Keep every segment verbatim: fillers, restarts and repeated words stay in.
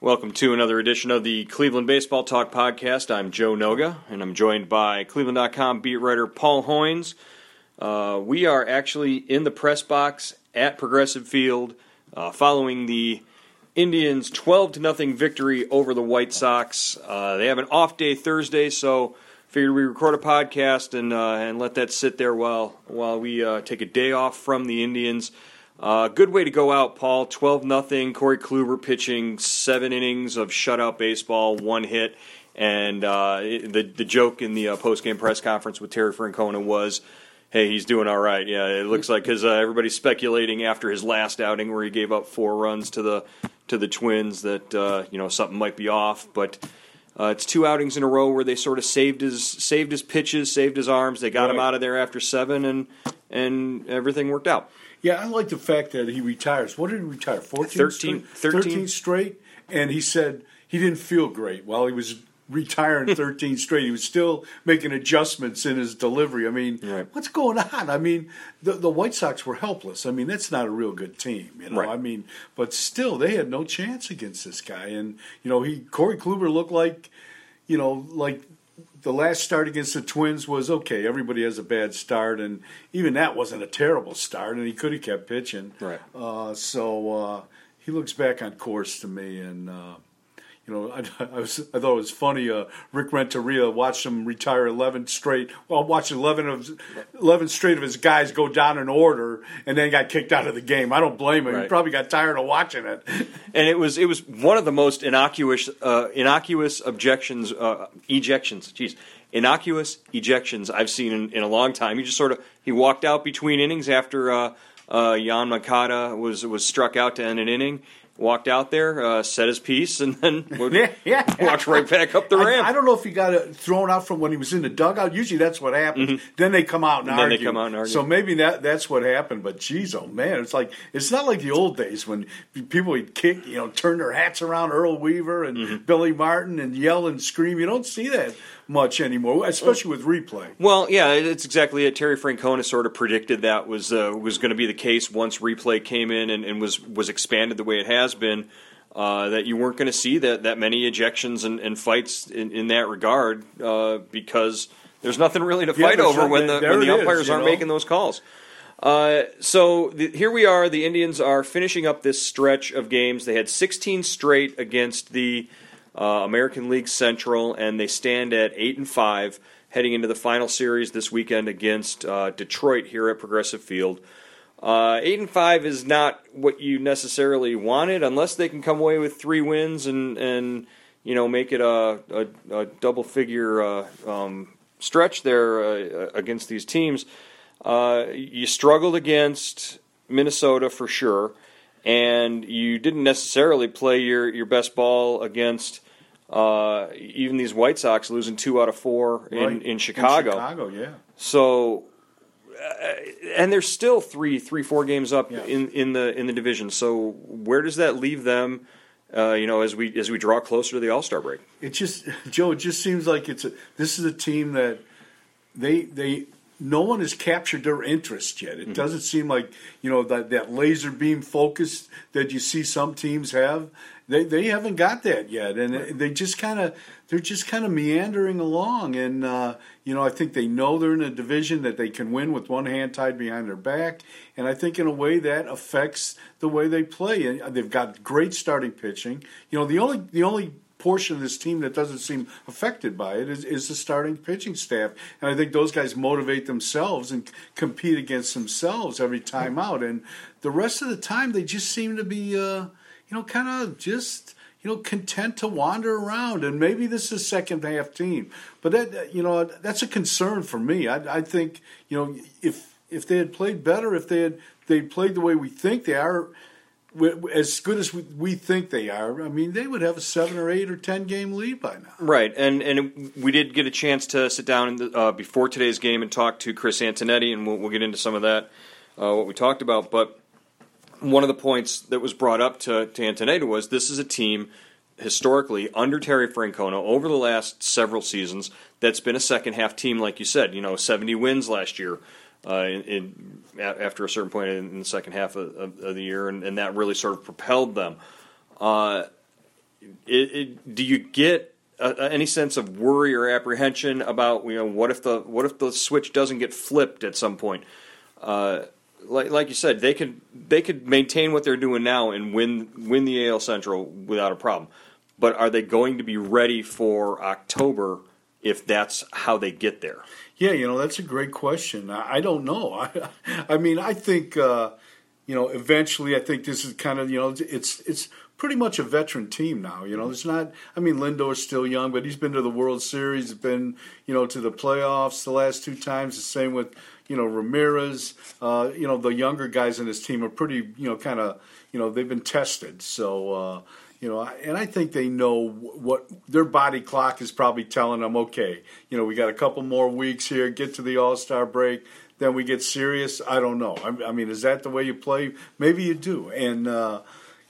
Welcome to another edition of the Cleveland Baseball Talk Podcast. I'm Joe Noga, and I'm joined by Cleveland dot com beat writer Paul Hoynes. Uh, we are actually in the press box at Progressive Field uh, following the Indians' twelve to nothing victory over the White Sox. Uh, they have an off day Thursday, so figured we record a podcast and uh, and let that sit there while, while we uh, take a day off from the Indians. Uh, good way to go out, Paul. twelve nothing. Corey Kluber pitching seven innings of shutout baseball, one hit. And uh, the the joke in the uh, post-game press conference with Terry Francona was, hey, he's doing all right. Yeah, it looks like because uh, everybody's speculating after his last outing where he gave up four runs to the to the Twins that uh, you know something might be off. But uh, it's two outings in a row where they sort of saved his saved his pitches, saved his arms. They got right. him out of there after seven, and and everything worked out. Yeah, I like the fact that he retires. What did he retire? fourteen thirteen, straight? thirteen. thirteen straight? And he said he didn't feel great while he was retiring thirteen straight. He was still making adjustments in his delivery. I mean, right. what's going on? I mean, the, the White Sox were helpless. I mean, that's not a real good team. You know, right. I mean, but still, they had no chance against this guy. And, you know, he Corey Kluber looked like, you know, like – the last start against the Twins was, okay, everybody has a bad start, and even that wasn't a terrible start, and he could have kept pitching. Right. Uh, so uh, he looks back on course to me, and, uh, you know, I, I, was, I thought it was funny. Uh, Rick Renteria watched him retire eleven straight. Well, watched eleven, of, eleven straight of his guys go down in order and then got kicked out of the game. I don't blame him. Right. He probably got tired of watching it. And it was it was one of the most innocuous uh, innocuous objections uh, ejections. Jeez, innocuous ejections I've seen in, in a long time. He just sort of he walked out between innings after uh, uh, Jan Makata was was struck out to end an inning. Walked out there, uh, said his piece, and then yeah, yeah. walked right back up the ramp. I, I don't know if he got uh, thrown out from when he was in the dugout. Usually that's what happens. Mm-hmm. Then they come out and, and then argue. They come out and argue. So maybe that that's what happened. But geez, oh man, it's like it's not like the old days when people would kick, you know, turn their hats around. Earl Weaver and mm-hmm. Billy Martin and yell and scream. You don't see that much anymore, especially with replay. Well, yeah, it's exactly it. Terry Francona sort of predicted that was uh, was going to be the case once replay came in and, and was was expanded the way it has been, uh, that you weren't going to see that, that many ejections and, and fights in, in that regard uh, because there's nothing really to fight yeah, over when the, when the umpires is, aren't know? making those calls. Uh, so the, here we are. The Indians are finishing up this stretch of games. They had sixteen straight against the Uh, American League Central, and they stand at eight and five, heading into the final series this weekend against uh, Detroit here at Progressive Field. Uh, eight and five is not what you necessarily wanted, unless they can come away with three wins and and you know make it a a, a double figure uh, um, stretch there uh, against these teams. Uh, you struggled against Minnesota for sure, and you didn't necessarily play your, your best ball against. Uh, even these White Sox losing two out of four in, right. in Chicago. In Chicago, yeah. So, uh, and they're still three, three, four games up yeah. in, in the in the division. So, where does that leave them? Uh, you know, as we as we draw closer to the All-Star break, it just Joe. It just seems like it's a, this is a team that they they no one has captured their interest yet. It mm-hmm. doesn't seem like, you know, that, that laser beam focus that you see some teams have. They they haven't got that yet, and right. they just kind of they're just kind of meandering along. And uh, you know, I think they know they're in a division that they can win with one hand tied behind their back, and I think in a way that affects the way they play. And they've got great starting pitching. You know, the only the only portion of this team that doesn't seem affected by it is, is the starting pitching staff, and I think those guys motivate themselves and compete against themselves every time out. And the rest of the time, they just seem to be. Uh, You know, kind of just, you know, content to wander around. And maybe this is a second-half team. But, that you know, that's a concern for me. I, I think, you know, if if they had played better, if they had they played the way we think they are, as good as we, we think they are, I mean, they would have a seven or eight or ten-game lead by now. Right, and and we did get a chance to sit down in the, uh, before today's game and talk to Chris Antonetti, and we'll, we'll get into some of that, uh, what we talked about. But one of the points that was brought up to, to Antonetti was this is a team, historically, under Terry Francona, over the last several seasons, that's been a second-half team, like you said. You know, seventy wins last year uh, in, in, after a certain point in the second half of, of, of the year, and, and that really sort of propelled them. Uh, it, it, do you get a, any sense of worry or apprehension about, you know, what if the what if the switch doesn't get flipped at some point? Uh Like, like you said, they could they could maintain what they're doing now and win win the A L Central without a problem. But are they going to be ready for October if that's how they get there? Yeah, you know, that's a great question. I, I don't know. I, I mean, I think uh, you know, eventually, I think this is kind of, you know, it's it's pretty much a veteran team now. You know, it's not. I mean, Lindor's still young, but he's been to the World Series, been, you know, to the playoffs the last two times. The same with, you know, Ramirez, uh, you know, the younger guys in this team are pretty, you know, kind of, you know, they've been tested. So, uh, you know, and I think they know what their body clock is probably telling them, okay, you know, we got a couple more weeks here, get to the All-Star break, then we get serious. I don't know. I, I mean, is that the way you play? Maybe you do. And, uh,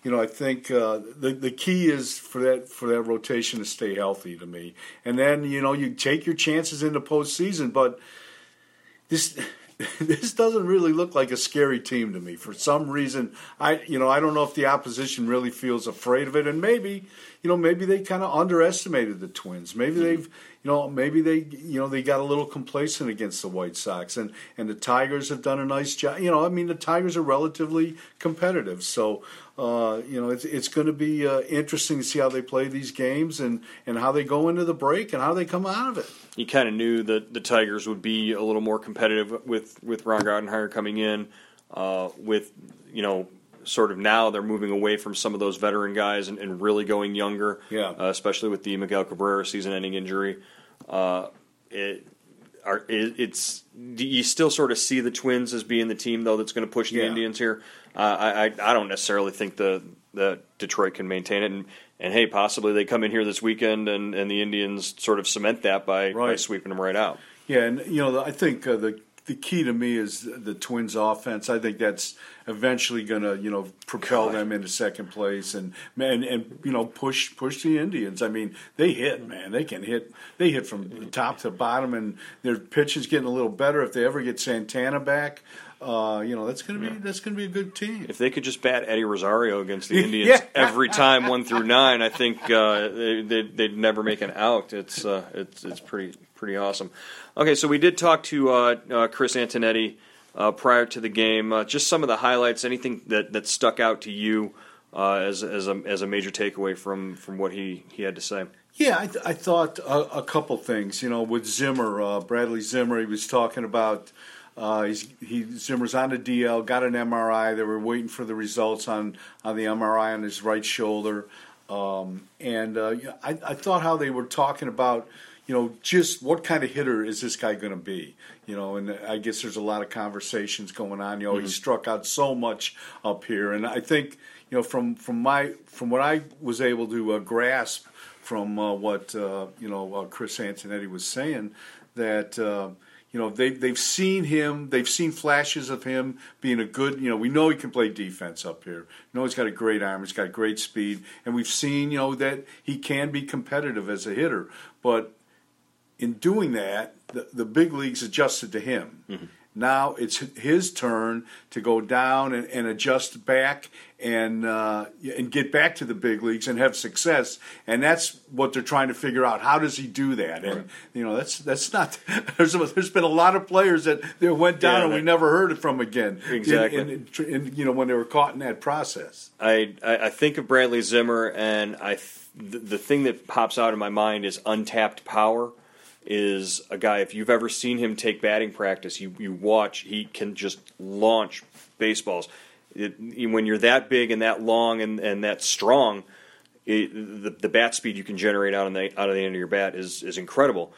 you know, I think uh, the the key is for that for that rotation to stay healthy to me. And then, you know, you take your chances in the postseason, but This this doesn't really look like a scary team to me. For some reason, I you know I don't know if the opposition really feels afraid of it, and maybe you know maybe they kind of underestimated the Twins. Maybe they've you know maybe they you know they got a little complacent against the White Sox, and, and the Tigers have done a nice job. You know I mean the Tigers are relatively competitive, so uh, you know it's it's going to be uh, interesting to see how they play these games and, and how they go into the break and how they come out of it. You kind of knew that the Tigers would be a little more competitive with, with Ron Gardenhire coming in. Uh, with, you know, sort of now they're moving away from some of those veteran guys and, and really going younger, yeah. uh, especially with the Miguel Cabrera season-ending injury. Uh, it, are, it, it's do you still sort of see the Twins as being the team, though, that's going to push the yeah. Indians here? Uh, I, I I don't necessarily think the, the Detroit can maintain it. And, And, hey, possibly they come in here this weekend and, and the Indians sort of cement that by, right. by sweeping them right out. Yeah, and, you know, I think uh, the the key to me is the, the Twins' offense. I think that's eventually going to, you know, propel God. them into second place and, and, and you know, push push the Indians. I mean, they hit, man. They can hit. They hit from top to bottom, and their pitch is getting a little better. If they ever get Santana back, Uh, you know that's gonna be yeah. that's gonna be a good team. If they could just bat Eddie Rosario against the Indians yeah. every time one through nine, I think uh, they, they'd, they'd never make an out. It's uh, it's it's pretty pretty awesome. Okay, so we did talk to uh, uh, Chris Antonetti uh, prior to the game. Uh, just some of the highlights. Anything that, that stuck out to you uh, as as a as a major takeaway from, from what he, he had to say? Yeah, I, th- I thought a, a couple things. You know, with Zimmer, uh, Bradley Zimmer, he was talking about. Uh, he's, he Zimmer's on the D L, got an M R I. They were waiting for the results on, on the M R I on his right shoulder. Um, and uh, I, I thought how they were talking about, you know, just what kind of hitter is this guy going to be? You know, and I guess there's a lot of conversations going on. You know, mm-hmm. he struck out so much up here. And I think, you know, from, from, my, from what I was able to uh, grasp from uh, what, uh, you know, uh, Chris Antonetti was saying, that uh, – You know, they, they've seen him, they've seen flashes of him being a good, you know, we know he can play defense up here. We know he's got a great arm, he's got great speed, and we've seen, you know, that he can be competitive as a hitter. But in doing that, the, the big leagues adjusted to him. Mm-hmm. Now it's his turn to go down and, and adjust back and uh, and get back to the big leagues and have success. And that's what they're trying to figure out. How does he do that? And, right. you know, that's that's not – there's there's been a lot of players that they went down yeah, and we that, never heard it from again. Exactly. In, in, in, you know, when they were caught in that process. I, I think of Bradley Zimmer, and I th- the thing that pops out in my mind is untapped power. Is a guy, if you've ever seen him take batting practice, you, you watch, he can just launch baseballs. It, when you're that big and that long and, and that strong, it, the, the bat speed you can generate out of the, out of the end of your bat is, is incredible.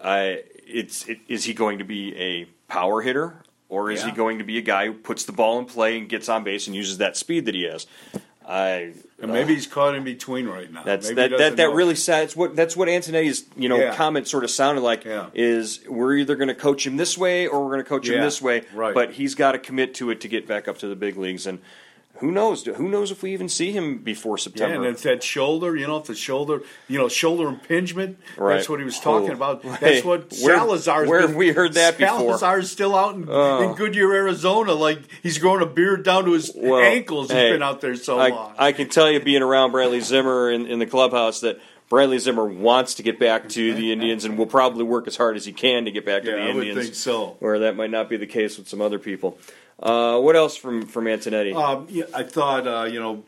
Uh, it's it, is he going to be a power hitter, or is yeah. he going to be a guy who puts the ball in play and gets on base and uses that speed that he has? I, and maybe uh, he's caught in between right now. That's maybe that that, that really sounds what that's what Antonetti's you know yeah. comment sort of sounded like yeah. is we're either going to coach him this way or we're going to coach yeah. him this way. Right. But he's got to commit to it to get back up to the big leagues. And who knows? Who knows if we even see him before September? Yeah, and if that shoulder, you know, if the shoulder, you know, shoulder impingement. Right. That's what he was talking oh, about. Right. That's what where, Salazar's where been, have we heard that Salazar's before? Salazar's still out in, uh, in Goodyear, Arizona. Like he's growing a beard down to his well, ankles. He's hey, been out there so I, long. I can tell you, being around Bradley Zimmer in, in the clubhouse, that Bradley Zimmer wants to get back to the Indians and will probably work as hard as he can to get back yeah, to the I Indians. I would think so. Where that might not be the case with some other people. Uh, what else from, from Antonetti? Um, yeah, I thought, uh, you know,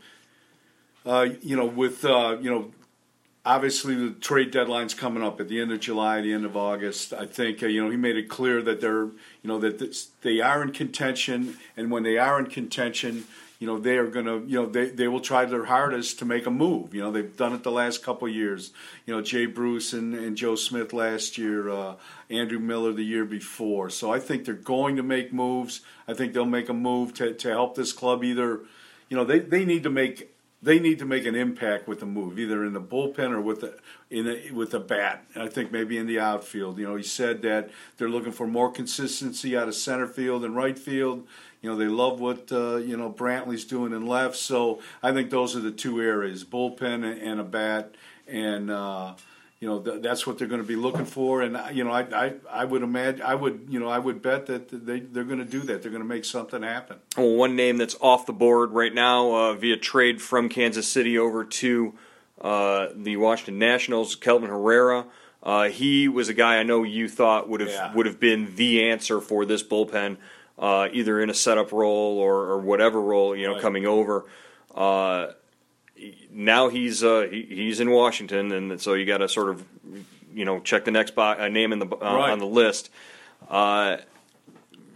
uh, you know, with, uh, you know, obviously the trade deadline's coming up at the end of July, the end of August. I think, uh, you know, he made it clear that they're, you know, that this, they are in contention. And when they are in contention, you know, they are going to, you know, they, they will try their hardest to make a move. You know, they've done it the last couple of years. You know, Jay Bruce and, and Joe Smith last year, uh, Andrew Miller the year before. So I think they're going to make moves. I think they'll make a move to, to help this club either, you know, they, they need to make they need to make an impact with the move, either in the bullpen or with the in the, with the bat. And I think maybe in the outfield. You know, he said that they're looking for more consistency out of center field and right field. You know, they love what, uh, you know, Brantley's doing in left. So I think those are the two areas, bullpen and, and a bat. And, uh, you know, th- that's what they're going to be looking for. And, you know, I I, I would imagine, I would, you know, I would bet that they, they're going to do that. They're going to make something happen. Well, one name that's off the board right now uh, via trade from Kansas City over to uh, the Washington Nationals, Kelvin Herrera. Uh, he was a guy I know you thought would have yeah. would have been the answer for this bullpen. Uh, either in a setup role or, or whatever role, you know, right. coming over. Uh, now he's uh, he, he's in Washington, and so you got to sort of, you know, check the next box, uh, name in the uh, right. on the list. Uh,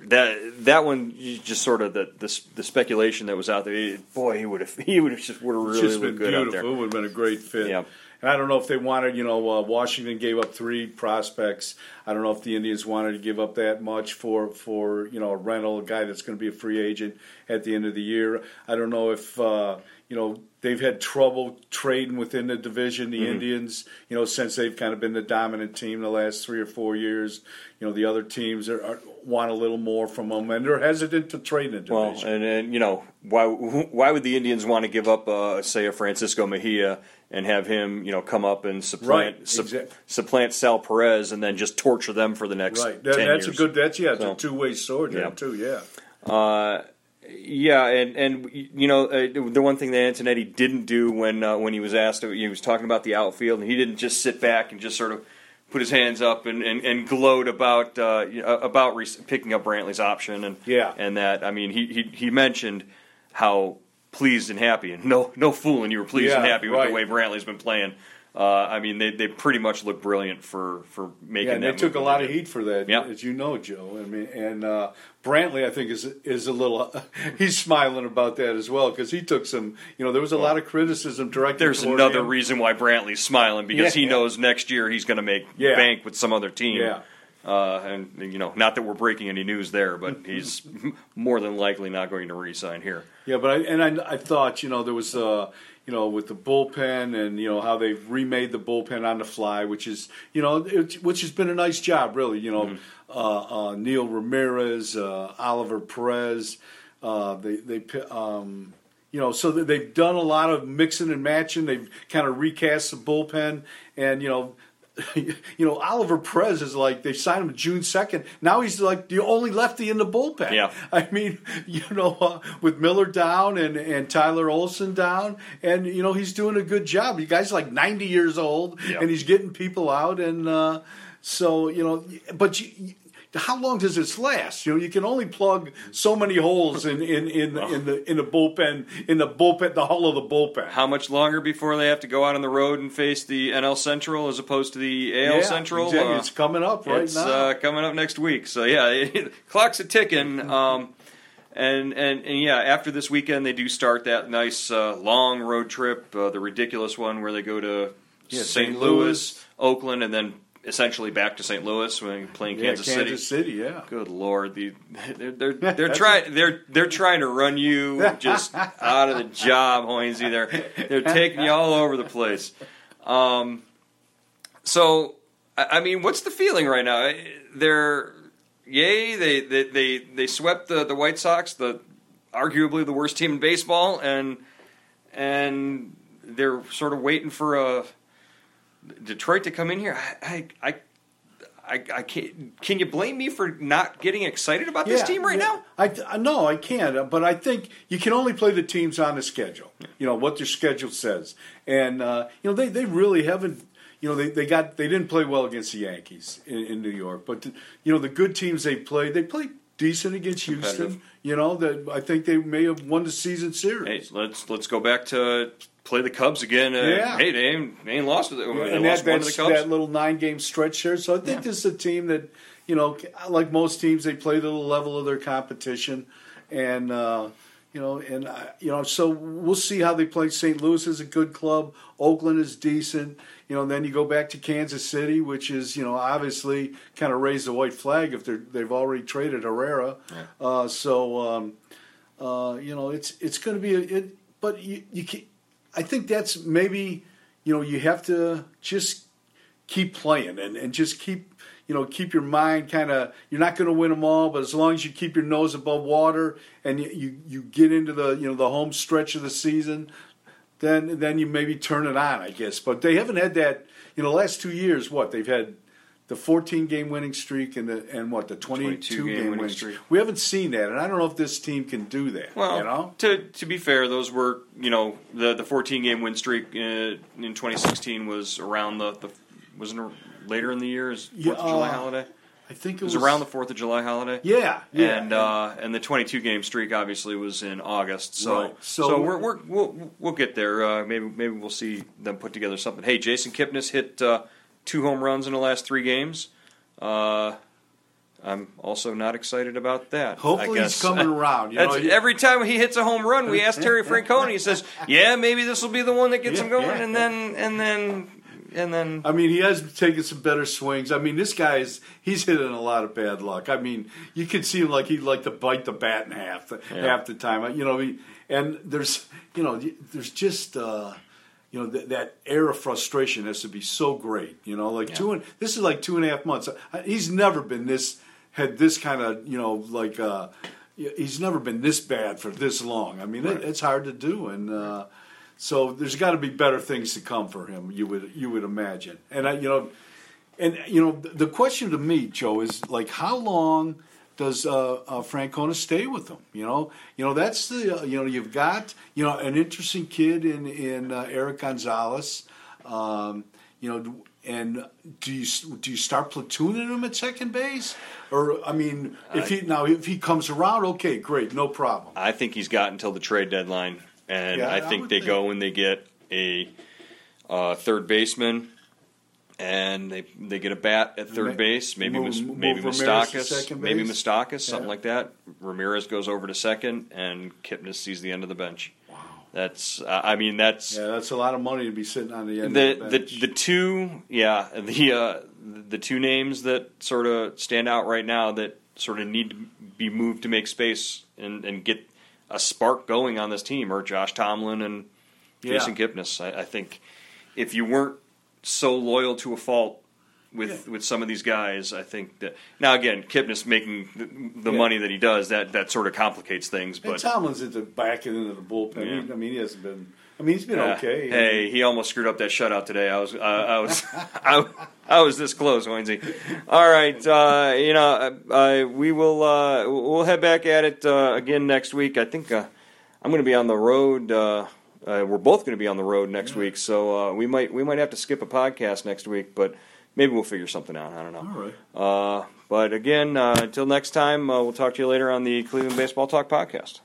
that that one just sort of the, the the speculation that was out there. It, boy, he would have he would have just would have really looked good beautiful. Out there. It would have been a great fit. Yeah. And I don't know if they wanted, you know, uh, Washington gave up three prospects. I don't know if the Indians wanted to give up that much for, for you know, a rental, a guy that's going to be a free agent at the end of the year. I don't know if, uh, you know, they've had trouble trading within the division, the mm-hmm. Indians, you know, since they've kind of been the dominant team the last three or four years. You know, the other teams are, are, want a little more from them, and they're hesitant to trade in the division. Well, and, and you know, why why would the Indians want to give up, uh, say, a Francisco Mejia and have him, you know, come up and supplant right, su- exactly. supplant Sal Perez and then just torture them for the next right. that, ten that's years. That's a good. That's yeah, it's so, a two-way sword there yeah. too. Yeah, uh, yeah, and and you know uh, the one thing that Antonetti didn't do when uh, when he was asked, he was talking about the outfield, and he didn't just sit back and just sort of put his hands up and, and, and gloat about uh, about re- picking up Brantley's option and yeah. and that. I mean, he he, he mentioned how pleased and happy, and no no fooling, you were pleased yeah, and happy with right. the way Brantley's been playing. Uh, I mean, they, they pretty much look brilliant for, for making yeah, and that. They took a lot of heat for that, yeah. as you know, Joe. I mean, and uh, Brantley, I think, is is a little – he's smiling about that as well because he took some – you know, there was a lot of criticism directed There's another him. Reason why Brantley's smiling because yeah. he knows next year he's going to make yeah. bank with some other team. Yeah. Uh, and, you know, not that we're breaking any news there, but he's more than likely not going to re-sign here. Yeah, but I, and I, I thought, you know, there was, uh, you know, with the bullpen and, you know, how they've remade the bullpen on the fly, which is, you know, it, which has been a nice job, really. You know, mm-hmm. uh, uh, Neil Ramirez, uh, Oliver Perez, uh, they, they, um, you know, so they've done a lot of mixing and matching. They've kind of recast the bullpen and, you know, you know, Oliver Perez is like, they signed him June second. Now he's like the only lefty in the bullpen. Yeah. I mean, you know, uh, with Miller down and, and Tyler Olson down, and, you know, he's doing a good job. The guy's like ninety years old, yeah. and he's getting people out. And uh, so, you know, but you, how long does this last? You know, you can only plug so many holes in in in, well, in the in the bullpen in the bullpen the hull of the bullpen. How much longer before they have to go out on the road and face the N L Central as opposed to the A L yeah, Central? Exactly. Uh, it's coming up right it's, now. It's uh, coming up next week. So yeah, it, it, clock's a ticking. Um, and, and and yeah, after this weekend they do start that nice uh, long road trip, uh, the ridiculous one where they go to yeah, Saint Louis, Oakland, and then. Essentially back to Saint Louis when playing yeah, Kansas City. Kansas City, yeah. Good Lord, the, they're they're they're trying they're they're trying to run you just out of the job, Hoynesy. They're they're taking you all over the place. Um, so I, I mean, what's the feeling right now? They're yay they they they, they swept the, the White Sox, the arguably the worst team in baseball, and and they're sort of waiting for a. Detroit to come in here, I, I, I, I can't. Can you blame me for not getting excited about this yeah, team right yeah, now? I no, I can't. But I think you can only play the teams on the schedule. Yeah. You know what their schedule says, and uh, you know they, they really haven't. You know they, they got they didn't play well against the Yankees in, in New York, but the, you know the good teams they played, they played decent against Houston. You know that I think they may have won the season series. Hey, let's let's go back to. Play the Cubs again. Uh, yeah. Hey, they ain't, they ain't lost. They and lost that, one to the Cubs. That little nine-game stretch there. So I think yeah. this is a team that, you know, like most teams, they play to the level of their competition, and uh, you know, and uh, you know, so we'll see how they play. Saint Louis is a good club. Oakland is decent. You know, and then you go back to Kansas City, which is, you know, obviously kind of raised the white flag if they're they've already traded Herrera. Yeah. Uh, so um, uh, you know, it's it's going to be a, it, but you you can't. I think that's maybe, you know, you have to just keep playing and, and just keep, you know, keep your mind kind of, you're not going to win them all, but as long as you keep your nose above water and you, you, you get into the, you know, the home stretch of the season, then then you maybe turn it on, I guess. But they haven't had that, you know, the last two years, what, they've had the fourteen-game winning streak and, the, and what, the twenty-two-game winning, winning streak. We haven't seen that, and I don't know if this team can do that. Well, you know? to to be fair, those were, you know, the the fourteen-game win streak in, in twenty sixteen was around the, the wasn't it later in the year, is fourth yeah, of July uh, holiday? I think it, it was. It was around the fourth of July holiday. Yeah, yeah. And, yeah. Uh, and the twenty-two-game streak, obviously, was in August. So right. so, so we're, we're, we'll, we'll get there. Uh, maybe, maybe we'll see them put together something. Hey, Jason Kipnis hit... Uh, Two home runs in the last three games. Uh, I'm also not excited about that. Hopefully I guess. He's coming around. You know, every time he hits a home run, we ask Terry Francona. He says, "Yeah, maybe this will be the one that gets yeah, him going." Yeah. And then, and then, and then. I mean, he has taken some better swings. I mean, this guy is he's hitting a lot of bad luck. I mean, you can see him like he'd like to bite the bat in half the, yeah. half the time. You know, he, and there's you know there's just. Uh, You know, th- that air of frustration has to be so great. You know, like yeah. two and this is like two and a half months. I, he's never been this, had this kind of, you know, like, uh, he's never been this bad for this long. I mean, right. it, it's hard to do. And uh, so there's got to be better things to come for him, you would you would imagine. And, I, you know, and you know, the question to me, Joe, is like how long does uh, uh, Francona stay with them? You know, you know that's the uh, you know you've got you know an interesting kid in in uh, Eric Gonzalez, um, you know, and do you do you start platooning him at second base? Or I mean, if he now if he comes around, okay, great, no problem. I think he's got until the trade deadline, and yeah, I think I they think. go and they get a uh, third baseman. And they they get a bat at third base, maybe move, maybe move Moustakas, maybe Moustakas, something yeah. like that. Ramirez goes over to second, and Kipnis sees the end of the bench. Wow, that's uh, I mean that's yeah, that's a lot of money to be sitting on the end. The of the, bench. the the two yeah the uh, the two names that sort of stand out right now that sort of need to be moved to make space and, and get a spark going on this team are Josh Tomlin and Jason yeah. Kipnis. I, I think if you weren't so loyal to a fault with yeah. with some of these guys. I think that now again, Kipnis making the, the yeah. money that he does, that that sort of complicates things. But and Tomlin's at the back end of the bullpen. Yeah. He, I mean, he hasn't been. I mean, he's been uh, okay. Hey, he almost screwed up that shutout today. I was, uh, I was, I, I was this close, Hoynesy. All right, uh, you know, uh, we will, uh, we'll head back at it uh, again next week. I think uh, I'm going to be on the road. Uh, uh, we're both going to be on the road next yeah. week, so uh, we might, we might have to skip a podcast next week, but maybe we'll figure something out. I don't know. All right. Uh, but again, uh, until next time, uh, we'll talk to you later on the Cleveland Baseball Talk podcast.